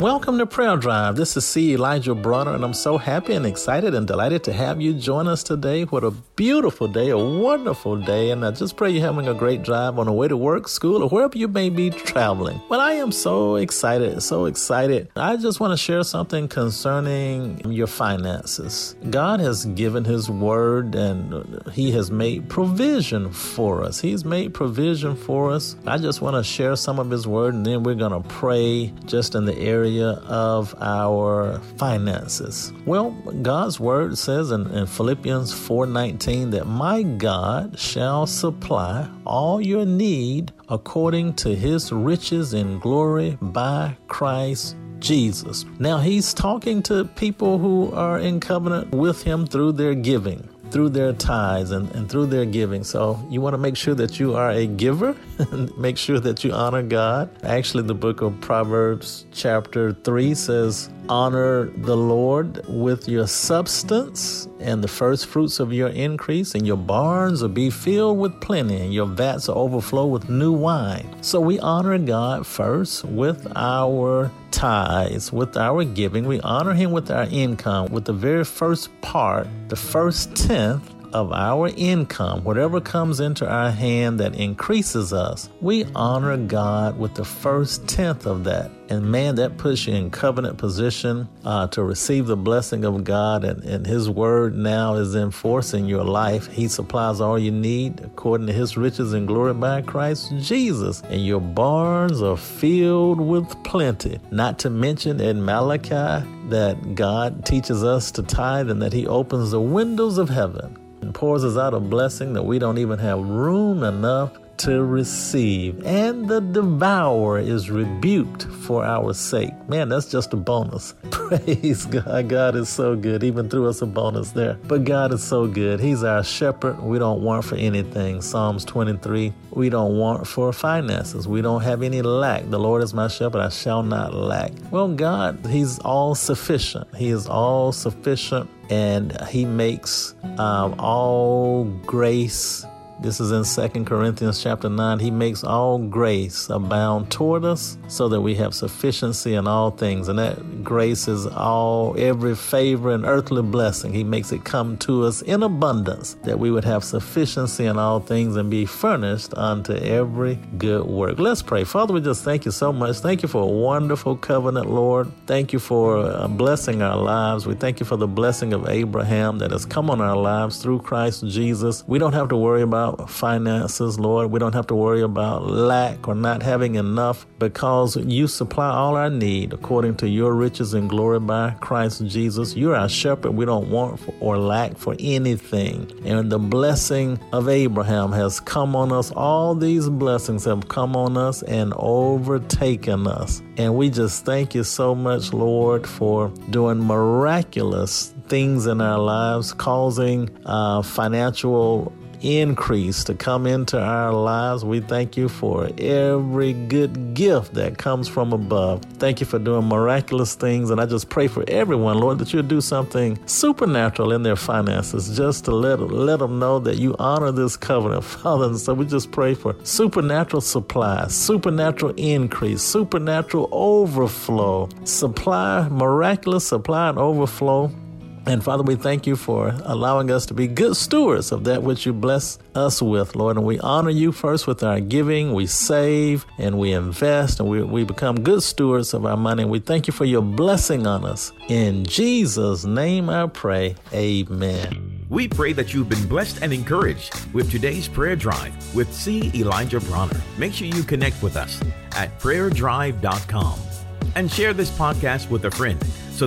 Welcome to Prayer Drive. This is C. Elijah Bronner, and I'm so happy and excited and delighted to have you join us today. What a beautiful day, a wonderful day, and I just pray you're having a great drive on the way to work, school, or wherever you may be traveling. Well, I am so excited, so excited. I just want to share something concerning your finances. God has given His word, and He has made provision for us. He's made provision for us. I just want to share some of His word, and then we're going to pray just in the area of our finances. Well, God's word says in Philippians 4:19 that my God shall supply all your need according to His riches in glory by Christ Jesus. Now, He's talking to people who are in covenant with Him through their giving, through their tithes and through their giving. So you want to make sure that you are a giver. Make sure that you honor God. Actually, the book of Proverbs chapter 3 says, honor the Lord with your substance and the first fruits of your increase, and your barns will be filled with plenty, and your vats will overflow with new wine. So we honor God first with our tithes, with our giving. We honor Him with our income, with the very first part, the first tenth of our income. Whatever comes into our hand that increases us, we honor God with the first tenth of that. And man, that puts you in covenant position to receive the blessing of God. And His word now is enforcing your life. He supplies all you need according to His riches and glory by Christ Jesus. And your barns are filled with plenty. Not to mention in Malachi that God teaches us to tithe and that He opens the windows of heaven and pours us out a blessing that we don't even have room enough to receive, and the devourer is rebuked for our sake. Man, that's just a bonus. Praise God. God is so good. Even threw us a bonus there. But God is so good. He's our shepherd. We don't want for anything. Psalms 23, we don't want for finances. We don't have any lack. The Lord is my shepherd. I shall not lack. Well, God, He's all sufficient. He is all sufficient, and He makes all grace. This is in 2 Corinthians chapter 9. He makes all grace abound toward us so that we have sufficiency in all things. And that grace is every favor and earthly blessing. He makes it come to us in abundance that we would have sufficiency in all things and be furnished unto every good work. Let's pray. Father, we just thank You so much. Thank You for a wonderful covenant, Lord. Thank You for blessing our lives. We thank You for the blessing of Abraham that has come on our lives through Christ Jesus. We don't have to worry about finances, Lord. We don't have to worry about lack or not having enough because You supply all our need according to Your riches and glory by Christ Jesus. You're our shepherd. We don't want or lack for anything. And the blessing of Abraham has come on us. All these blessings have come on us and overtaken us. And we just thank You so much, Lord, for doing miraculous things in our lives, causing financial increase to come into our lives. We thank You for every good gift that comes from above. Thank You for doing miraculous things. And I just pray for everyone, Lord, that You'll do something supernatural in their finances just to let them know that You honor this covenant, Father. And so we just pray for supernatural supply, supernatural increase, supernatural overflow, miraculous supply and overflow. And Father, we thank You for allowing us to be good stewards of that which You bless us with, Lord. And we honor You first with our giving. We save and we invest and we become good stewards of our money. We thank You for Your blessing on us. In Jesus' name I pray. Amen. We pray that you've been blessed and encouraged with today's Prayer Drive with C. Elijah Bronner. Make sure you connect with us at PrayerDrive.com and share this podcast with a friend so